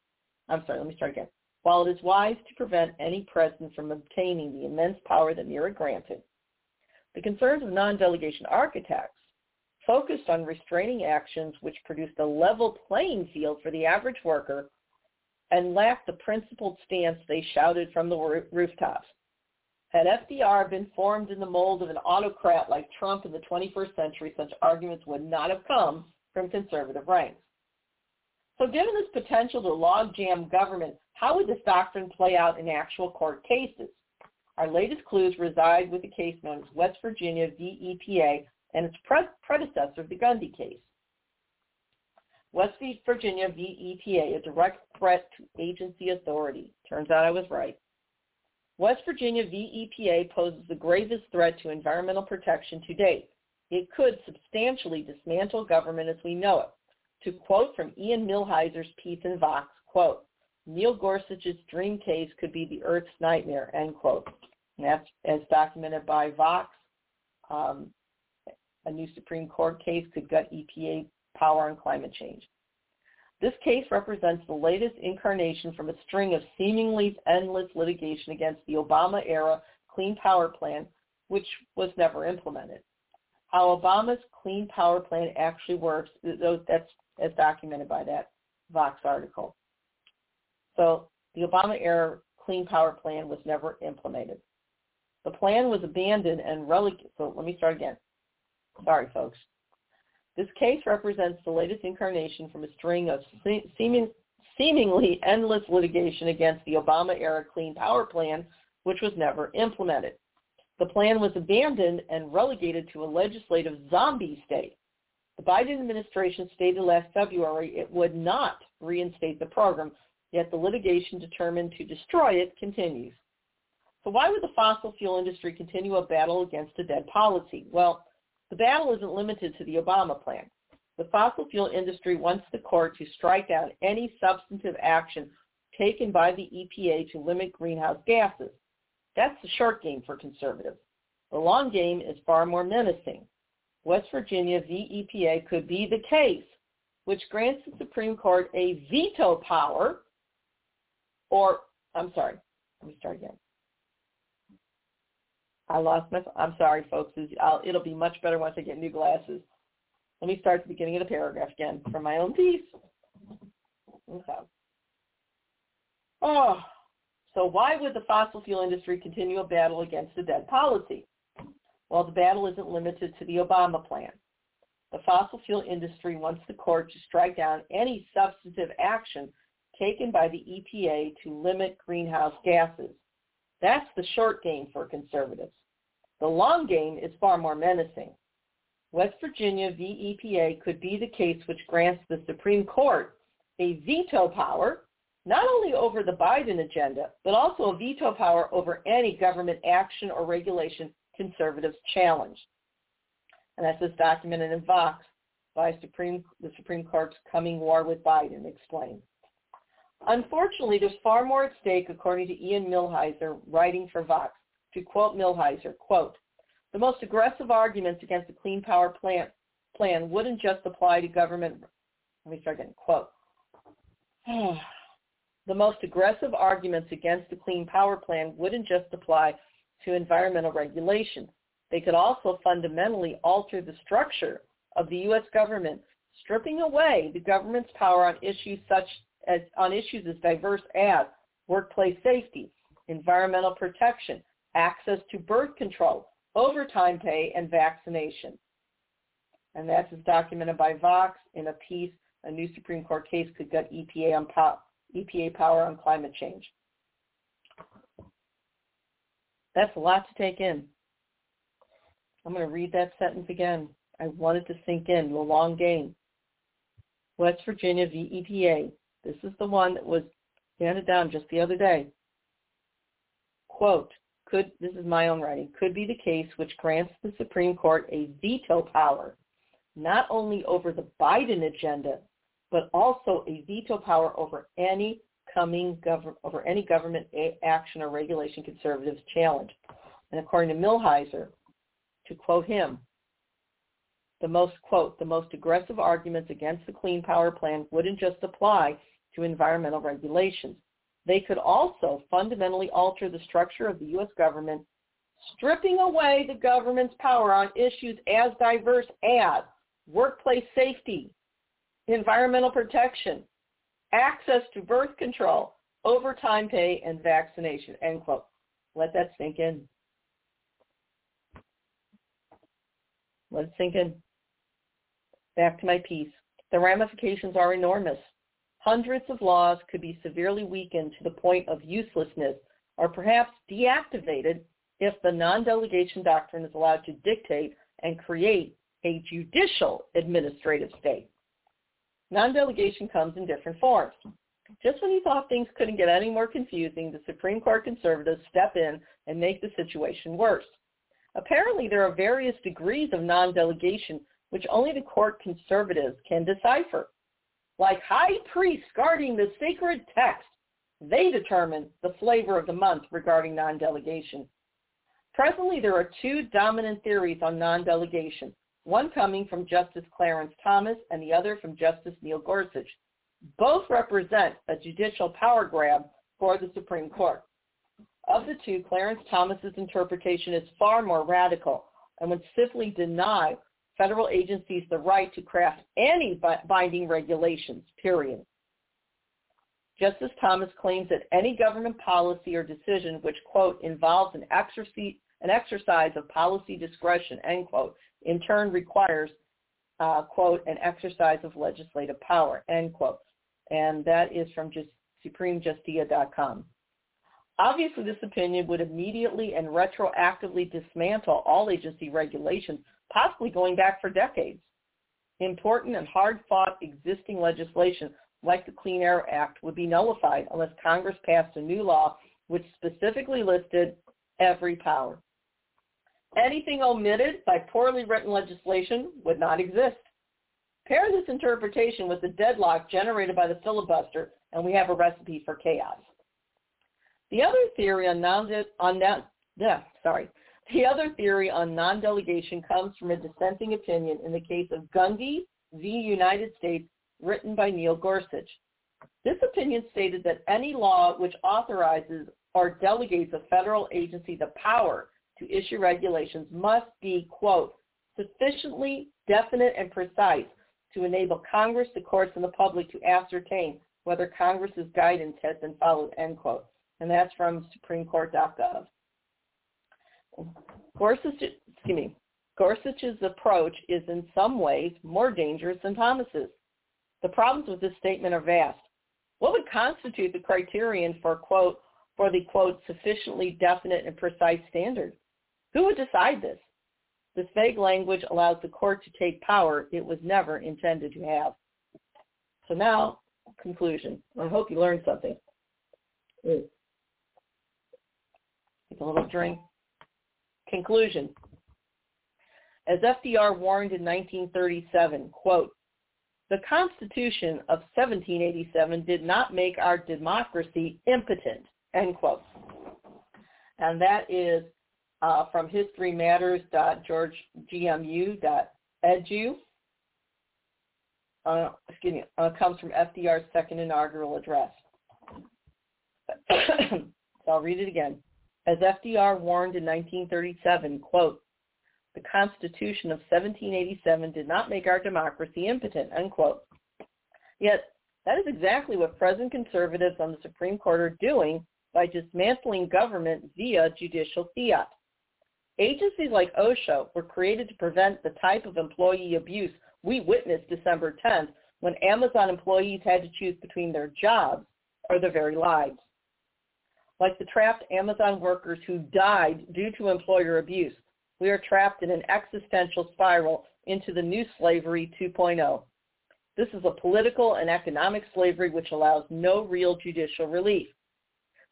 While it is wise to prevent any president from obtaining the immense power that NERA granted, the concerns of non-delegation architects focused on restraining actions which produced a level playing field for the average worker and lacked the principled stance they shouted from the rooftops. Had FDR been formed in the mold of an autocrat like Trump in the 21st century, such arguments would not have come from conservative ranks. So given this potential to logjam government, how would this doctrine play out in actual court cases? Our latest clues reside with the case known as West Virginia v. EPA and its predecessor, the Gundy case. West Virginia v. EPA, a direct threat to agency authority. Turns out I was right. West Virginia v. EPA poses the gravest threat to environmental protection to date. It could substantially dismantle government as we know it. To quote from Ian Millhiser's piece in Vox, quote, Neil Gorsuch's dream case could be the Earth's nightmare, end quote. And that's as documented by Vox. A new Supreme Court case could gut EPA power on climate change. This case represents the latest incarnation from a string of seemingly endless litigation against the Obama-era Clean Power Plan, which was never implemented. How Obama's Clean Power Plan actually works, that's as documented by that Vox article. So the Obama-era Clean Power Plan was never implemented. The plan was abandoned and relegated. So let me start again. Sorry, folks. This case represents the latest incarnation from a string of seemingly endless litigation against the Obama-era Clean Power Plan, which was never implemented. The plan was abandoned and relegated to a legislative zombie state. The Biden administration stated last February it would not reinstate the program, yet the litigation determined to destroy it continues. So why would the fossil fuel industry continue a battle against a dead policy? Well, the battle isn't limited to the Obama plan. The fossil fuel industry wants the court to strike down any substantive action taken by the EPA to limit greenhouse gases. That's the short game for conservatives. The long game is far more menacing. West Virginia v. EPA could be the case, which grants the Supreme Court a veto power, or, it'll be much better once I get new glasses. Let me start at the beginning of the paragraph again from my own piece. Okay. So why would the fossil fuel industry continue a battle against a dead policy? Well, the battle isn't limited to the Obama plan. The fossil fuel industry wants the court to strike down any substantive action taken by the EPA to limit greenhouse gases. That's the short game for conservatives. The long game is far more menacing. West Virginia v. EPA could be the case which grants the Supreme Court a veto power, not only over the Biden agenda, but also a veto power over any government action or regulation conservatives challenge. And that's this document in Vox by the Supreme Court's coming war with Biden explained. Unfortunately, there's far more at stake, according to Ian Millhiser, writing for Vox. To quote Millhiser, quote, "The most aggressive arguments against the Clean Power Plan wouldn't just apply to government." Let me start again, quote. "The most aggressive arguments against the Clean Power Plan wouldn't just apply to environmental regulations. They could also fundamentally alter the structure of the U.S. government, stripping away the government's power on issues as diverse as workplace safety, environmental protection, access to birth control, overtime pay, and vaccination." And that's as documented by Vox in a piece, "A New Supreme Court Case Could Gut EPA Power on Climate Change." That's a lot to take in. I'm going to read that sentence again. I wanted to sink in, the long game. West Virginia v. EPA. This is the one that was handed down just the other day. Quote, this is my own writing, "could be the case which grants the Supreme Court a veto power, not only over the Biden agenda, but also a veto power over any government action or regulation conservatives challenge." And according to Millhiser, to quote him, "the most aggressive arguments against the Clean Power Plan wouldn't just apply to environmental regulations. They could also fundamentally alter the structure of the U.S. government, stripping away the government's power on issues as diverse as workplace safety, environmental protection, access to birth control, overtime pay, and vaccination," end quote. Let that sink in. Let it sink in. Back to my piece. The ramifications are enormous. Hundreds of laws could be severely weakened to the point of uselessness or perhaps deactivated if the non-delegation doctrine is allowed to dictate and create a judicial administrative state. Non-delegation comes in different forms. Just when you thought things couldn't get any more confusing, the Supreme Court conservatives step in and make the situation worse. Apparently, there are various degrees of non-delegation which only the court conservatives can decipher. Like high priests guarding the sacred text, they determine the flavor of the month regarding non-delegation. Presently, there are two dominant theories on non-delegation, one coming from Justice Clarence Thomas and the other from Justice Neil Gorsuch. Both represent a judicial power grab for the Supreme Court. Of the two, Clarence Thomas's interpretation is far more radical and would simply deny federal agencies the right to craft any binding regulations, period. Justice Thomas claims that any government policy or decision which, quote, involves an exercise of policy discretion, end quote, in turn requires, quote, an exercise of legislative power, end quote. And that is from SupremeJustia.com. Obviously, this opinion would immediately and retroactively dismantle all agency regulations, possibly going back for decades. Important and hard-fought existing legislation like the Clean Air Act would be nullified unless Congress passed a new law which specifically listed every power. Anything omitted by poorly written legislation would not exist. Pair this interpretation with the deadlock generated by the filibuster, and we have a recipe for chaos. The other theory on non-delegation comes from a dissenting opinion in the case of Gundy v. United States, written by Neil Gorsuch. This opinion stated that any law which authorizes or delegates a federal agency the power to issue regulations must be, quote, sufficiently definite and precise to enable Congress, the courts, and the public to ascertain whether Congress's guidance has been followed, end quote. And that's from SupremeCourt.gov. Gorsuch's approach is in some ways more dangerous than Thomas's. The problems with this statement are vast. What would constitute the criterion for, quote, for the, quote, sufficiently definite and precise standard? Who would decide this? This vague language allows the court to take power it was never intended to have. So now, conclusion. I hope you learned something. Take a little drink. Conclusion. As FDR warned in 1937, quote, the Constitution of 1787 did not make our democracy impotent, end quote. And that is from historymatters.georgegmu.edu. Comes from FDR's second inaugural address. So I'll read it again. As FDR warned in 1937, quote, the Constitution of 1787 did not make our democracy impotent, unquote. Yet, that is exactly what present conservatives on the Supreme Court are doing by dismantling government via judicial fiat. Agencies like OSHA were created to prevent the type of employee abuse we witnessed December 10th when Amazon employees had to choose between their jobs or their very lives. Like the trapped Amazon workers who died due to employer abuse, we are trapped in an existential spiral into the new slavery 2.0. This is a political and economic slavery which allows no real judicial relief.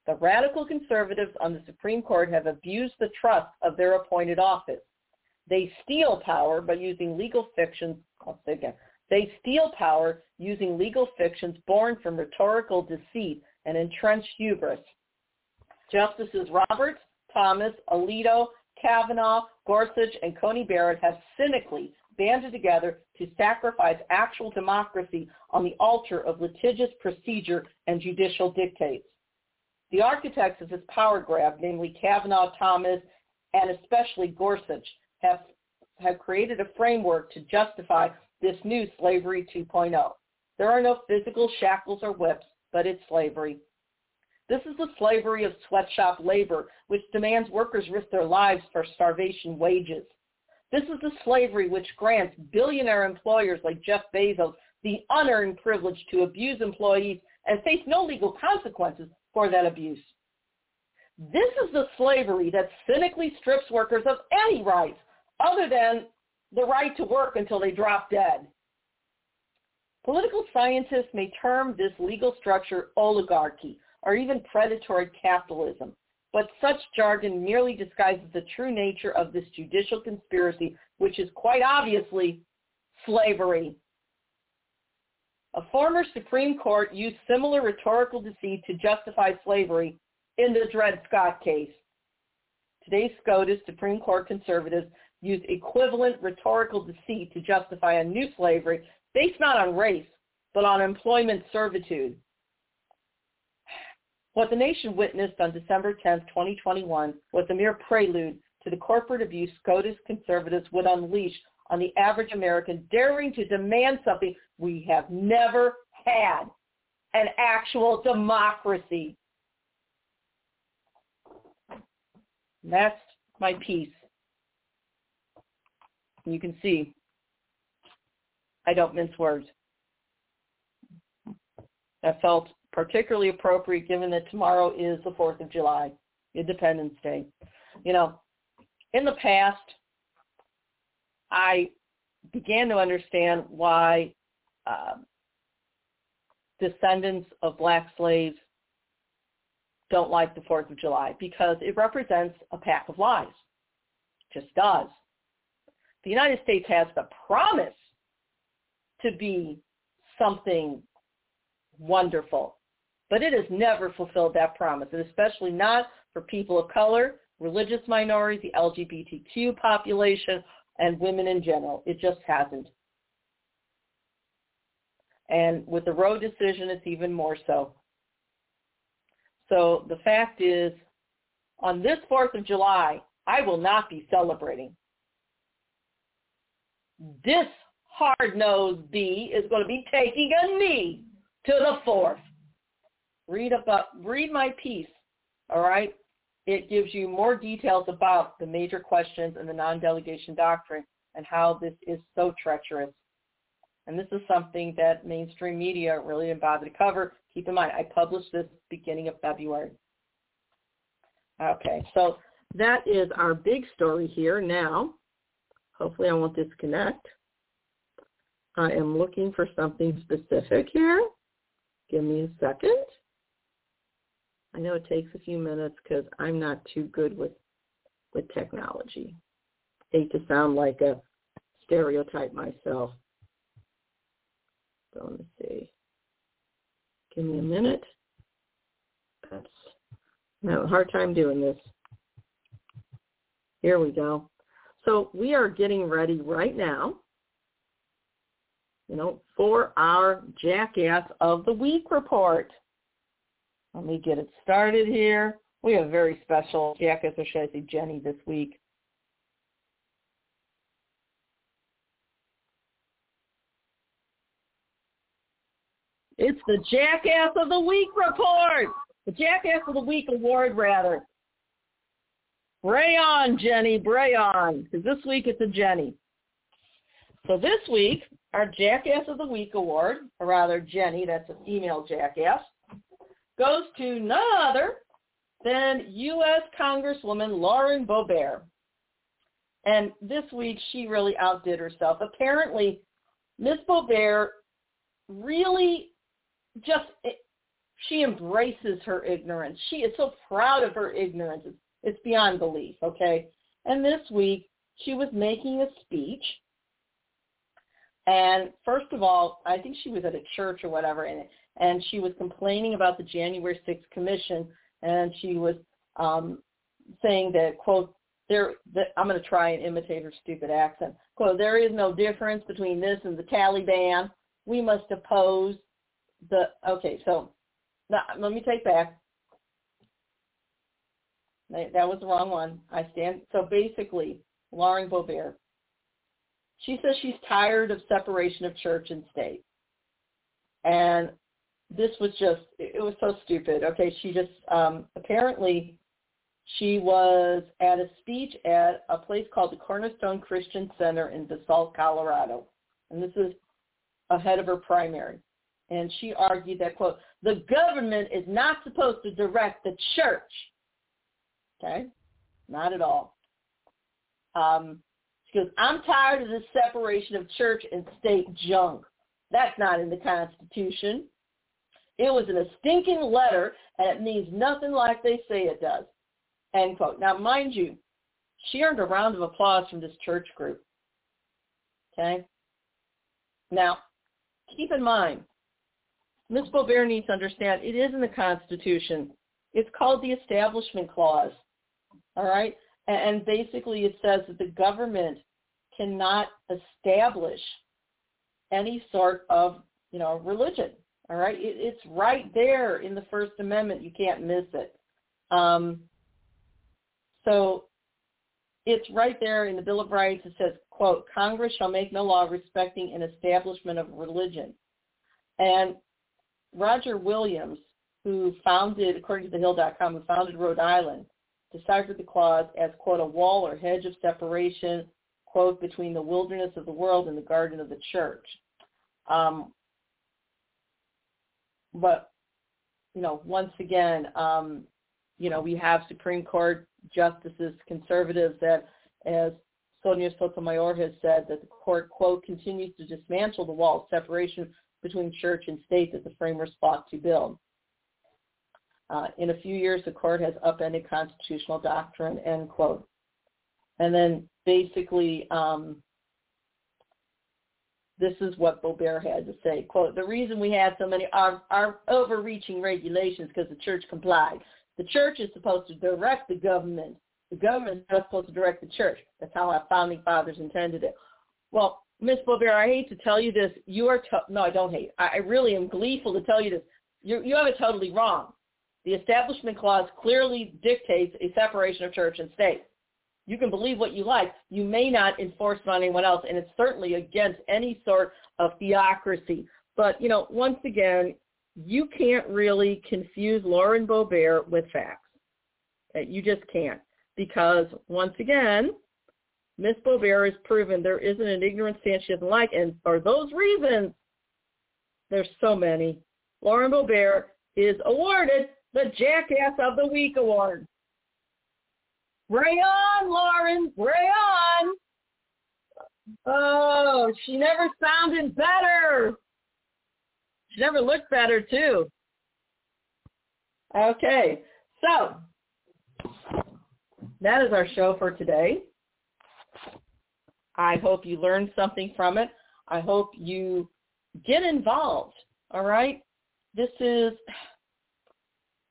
The radical conservatives on the Supreme Court have abused the trust of their appointed office. They steal power by using legal fictions. I'll say again. They steal power using legal fictions born from rhetorical deceit and entrenched hubris. Justices Roberts, Thomas, Alito, Kavanaugh, Gorsuch, and Coney Barrett have cynically banded together to sacrifice actual democracy on the altar of litigious procedure and judicial dictates. The architects of this power grab, namely Kavanaugh, Thomas, and especially Gorsuch, have created a framework to justify this new slavery 2.0. There are no physical shackles or whips, but it's slavery. This is the slavery of sweatshop labor, which demands workers risk their lives for starvation wages. This is the slavery which grants billionaire employers like Jeff Bezos the unearned privilege to abuse employees and face no legal consequences for that abuse. This is the slavery that cynically strips workers of any rights other than the right to work until they drop dead. Political scientists may term this legal structure oligarchy, or even predatory capitalism, but such jargon merely disguises the true nature of this judicial conspiracy, which is quite obviously slavery. A former Supreme Court used similar rhetorical deceit to justify slavery in the Dred Scott case. Today's SCOTUS Supreme Court conservatives use equivalent rhetorical deceit to justify a new slavery based not on race, but on employment servitude. What the nation witnessed on December 10, 2021 was a mere prelude to the corporate abuse SCOTUS conservatives would unleash on the average American daring to demand something we have never had, an actual democracy. And that's my piece. And you can see I don't mince words. I felt particularly appropriate given that tomorrow is the 4th of July, Independence Day. You know, in the past, I began to understand why descendants of black slaves don't like the 4th of July, because it represents a pack of lies. It just does. The United States has the promise to be something wonderful, but it has never fulfilled that promise, and especially not for people of color, religious minorities, the LGBTQ population, and women in general. It just hasn't. And with the Roe decision, it's even more so. So the fact is, on this 4th of July, I will not be celebrating. This hard-nosed bee is going to be taking a knee to the 4th. Read my piece, all right? It gives you more details about the major questions and the non-delegation doctrine and how this is so treacherous. And this is something that mainstream media really didn't bother to cover. Keep in mind, I published this beginning of February. Okay, so that is our big story here now. Hopefully I won't disconnect. I am looking for something specific here. Give me a second. I know it takes a few minutes because I'm not too good with technology. I hate to sound like a stereotype myself. So let me see. Give me a minute. I'm having a hard time doing this. Here we go. So we are getting ready right now, for our Jackass of the Week report. Let me get it started here. We have a very special Jackass, or should I say Jenny, this week. It's the Jackass of the Week report. The Jackass of the Week award, rather. Bray on, Jenny, bray on. Because this week it's a Jenny. So this week, our Jackass of the Week award, or rather Jenny, that's a female jackass, goes to none other than U.S. Congresswoman Lauren Boebert. And this week she really outdid herself. Apparently, Ms. Boebert really she embraces her ignorance. She is so proud of her ignorance. It's beyond belief, okay? And this week she was making a speech. And first of all, I think she was at a church or whatever, and she was complaining about the January 6th commission, and she was saying that, quote, I'm going to try and imitate her stupid accent, quote, there is no difference between this and the Taliban. We must oppose let me take back. That was the wrong one. So basically, Lauren Boebert, she says she's tired of separation of church and state. And this was it was so stupid. Okay, she just, apparently she was at a speech at a place called the Cornerstone Christian Center in Basalt, Colorado. And this is ahead of her primary. And she argued that, quote, the government is not supposed to direct the church. Okay? Not at all. She goes, I'm tired of this separation of church and state junk. That's not in the Constitution. It was in a stinking letter, and it means nothing like they say it does. End quote. Now, mind you, she earned a round of applause from this church group. Okay? Now, keep in mind, Ms. Boebert needs to understand it is in the Constitution. It's called the Establishment Clause, all right? And basically it says that the government cannot establish any sort of, religion, all right? It's right there in the First Amendment. You can't miss it. So it's right there in the Bill of Rights. It says, quote, Congress shall make no law respecting an establishment of religion. And Roger Williams, who founded, according to thehill.com, who founded Rhode Island, deciphered the clause as, quote, a wall or hedge of separation, quote, between the wilderness of the world and the garden of the church. Once again, we have Supreme Court justices, conservatives, that, as Sonia Sotomayor has said, that the court, quote, continues to dismantle the wall of separation between church and state that the framers fought to build. In a few years, the court has upended constitutional doctrine, end quote. And then basically, this is what Boebert had to say, quote, the reason we had so many are overreaching regulations because the church complied. The church is supposed to direct the government. The government is not supposed to direct the church. That's how our founding fathers intended it. Well, Ms. Boebert, I hate to tell you this. No, I don't hate. I really am gleeful to tell you this. You have it totally wrong. The Establishment Clause clearly dictates a separation of church and state. You can believe what you like. You may not enforce it on anyone else, and it's certainly against any sort of theocracy. But, once again, you can't really confuse Lauren Boebert with facts. You just can't, because, once again, Ms. Boebert has proven there isn't an ignorant stance she doesn't like, and for those reasons, there's so many. Lauren Boebert is awarded the Jackass of the Week Award. Bring on, Lauren. Bring on. Oh, she never sounded better. She never looked better, too. Okay, so that is our show for today. I hope you learned something from it. I hope you get involved, all right? This is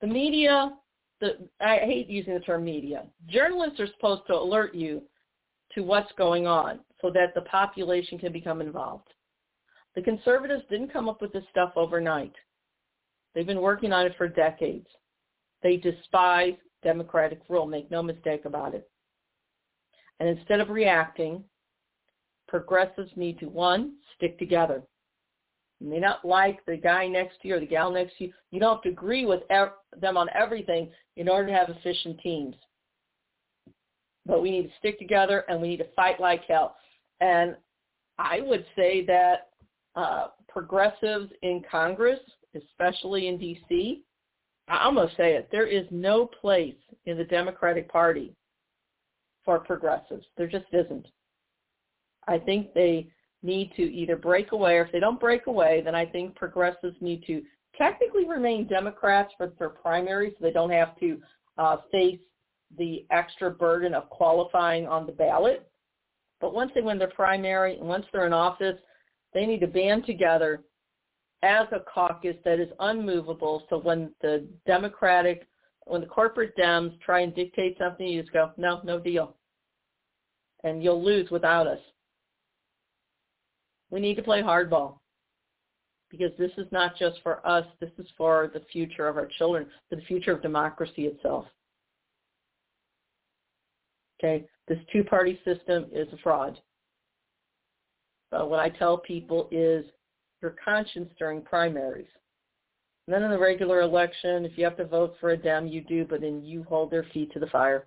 the media. I hate using the term media. Journalists are supposed to alert you to what's going on so that the population can become involved. The conservatives didn't come up with this stuff overnight. They've been working on it for decades. They despise democratic rule, make no mistake about it. And instead of reacting, progressives need to, one, stick together. You may not like the guy next to you or the gal next to you. You don't have to agree with them on everything in order to have efficient teams. But we need to stick together, and we need to fight like hell. And I would say that progressives in Congress, especially in D.C., I'm going to say it, there is no place in the Democratic Party for progressives. There just isn't. I think they need to either break away, or if they don't break away, then I think progressives need to technically remain Democrats for their primaries so they don't have to face the extra burden of qualifying on the ballot. But once they win their primary and once they're in office, they need to band together as a caucus that is unmovable. So when the corporate Dems try and dictate something, you just go, no, no deal. And you'll lose without us. We need to play hardball because this is not just for us. This is for the future of our children, for the future of democracy itself. Okay, this two-party system is a fraud. But what I tell people is your conscience during primaries. And then in the regular election, if you have to vote for a Dem, you do, but then you hold their feet to the fire.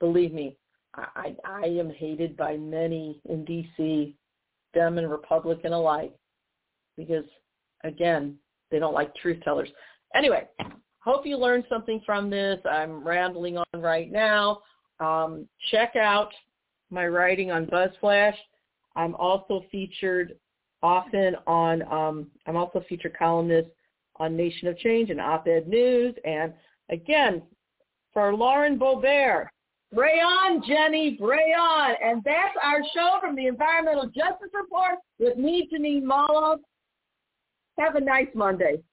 Believe me, I am hated by many in D.C., Dem and Republican alike, because, again, they don't like truth tellers. Anyway, hope you learned something from this. I'm rambling on right now. Check out my writing on BuzzFlash. I'm also featured often on, I'm also a featured columnist on Nation of Change and Op-Ed News. And again, for Lauren Boebert, bray on, Jenny, bray on. And that's our show from the Environmental Justice Report with me, Janine Moloff. Have a nice Monday.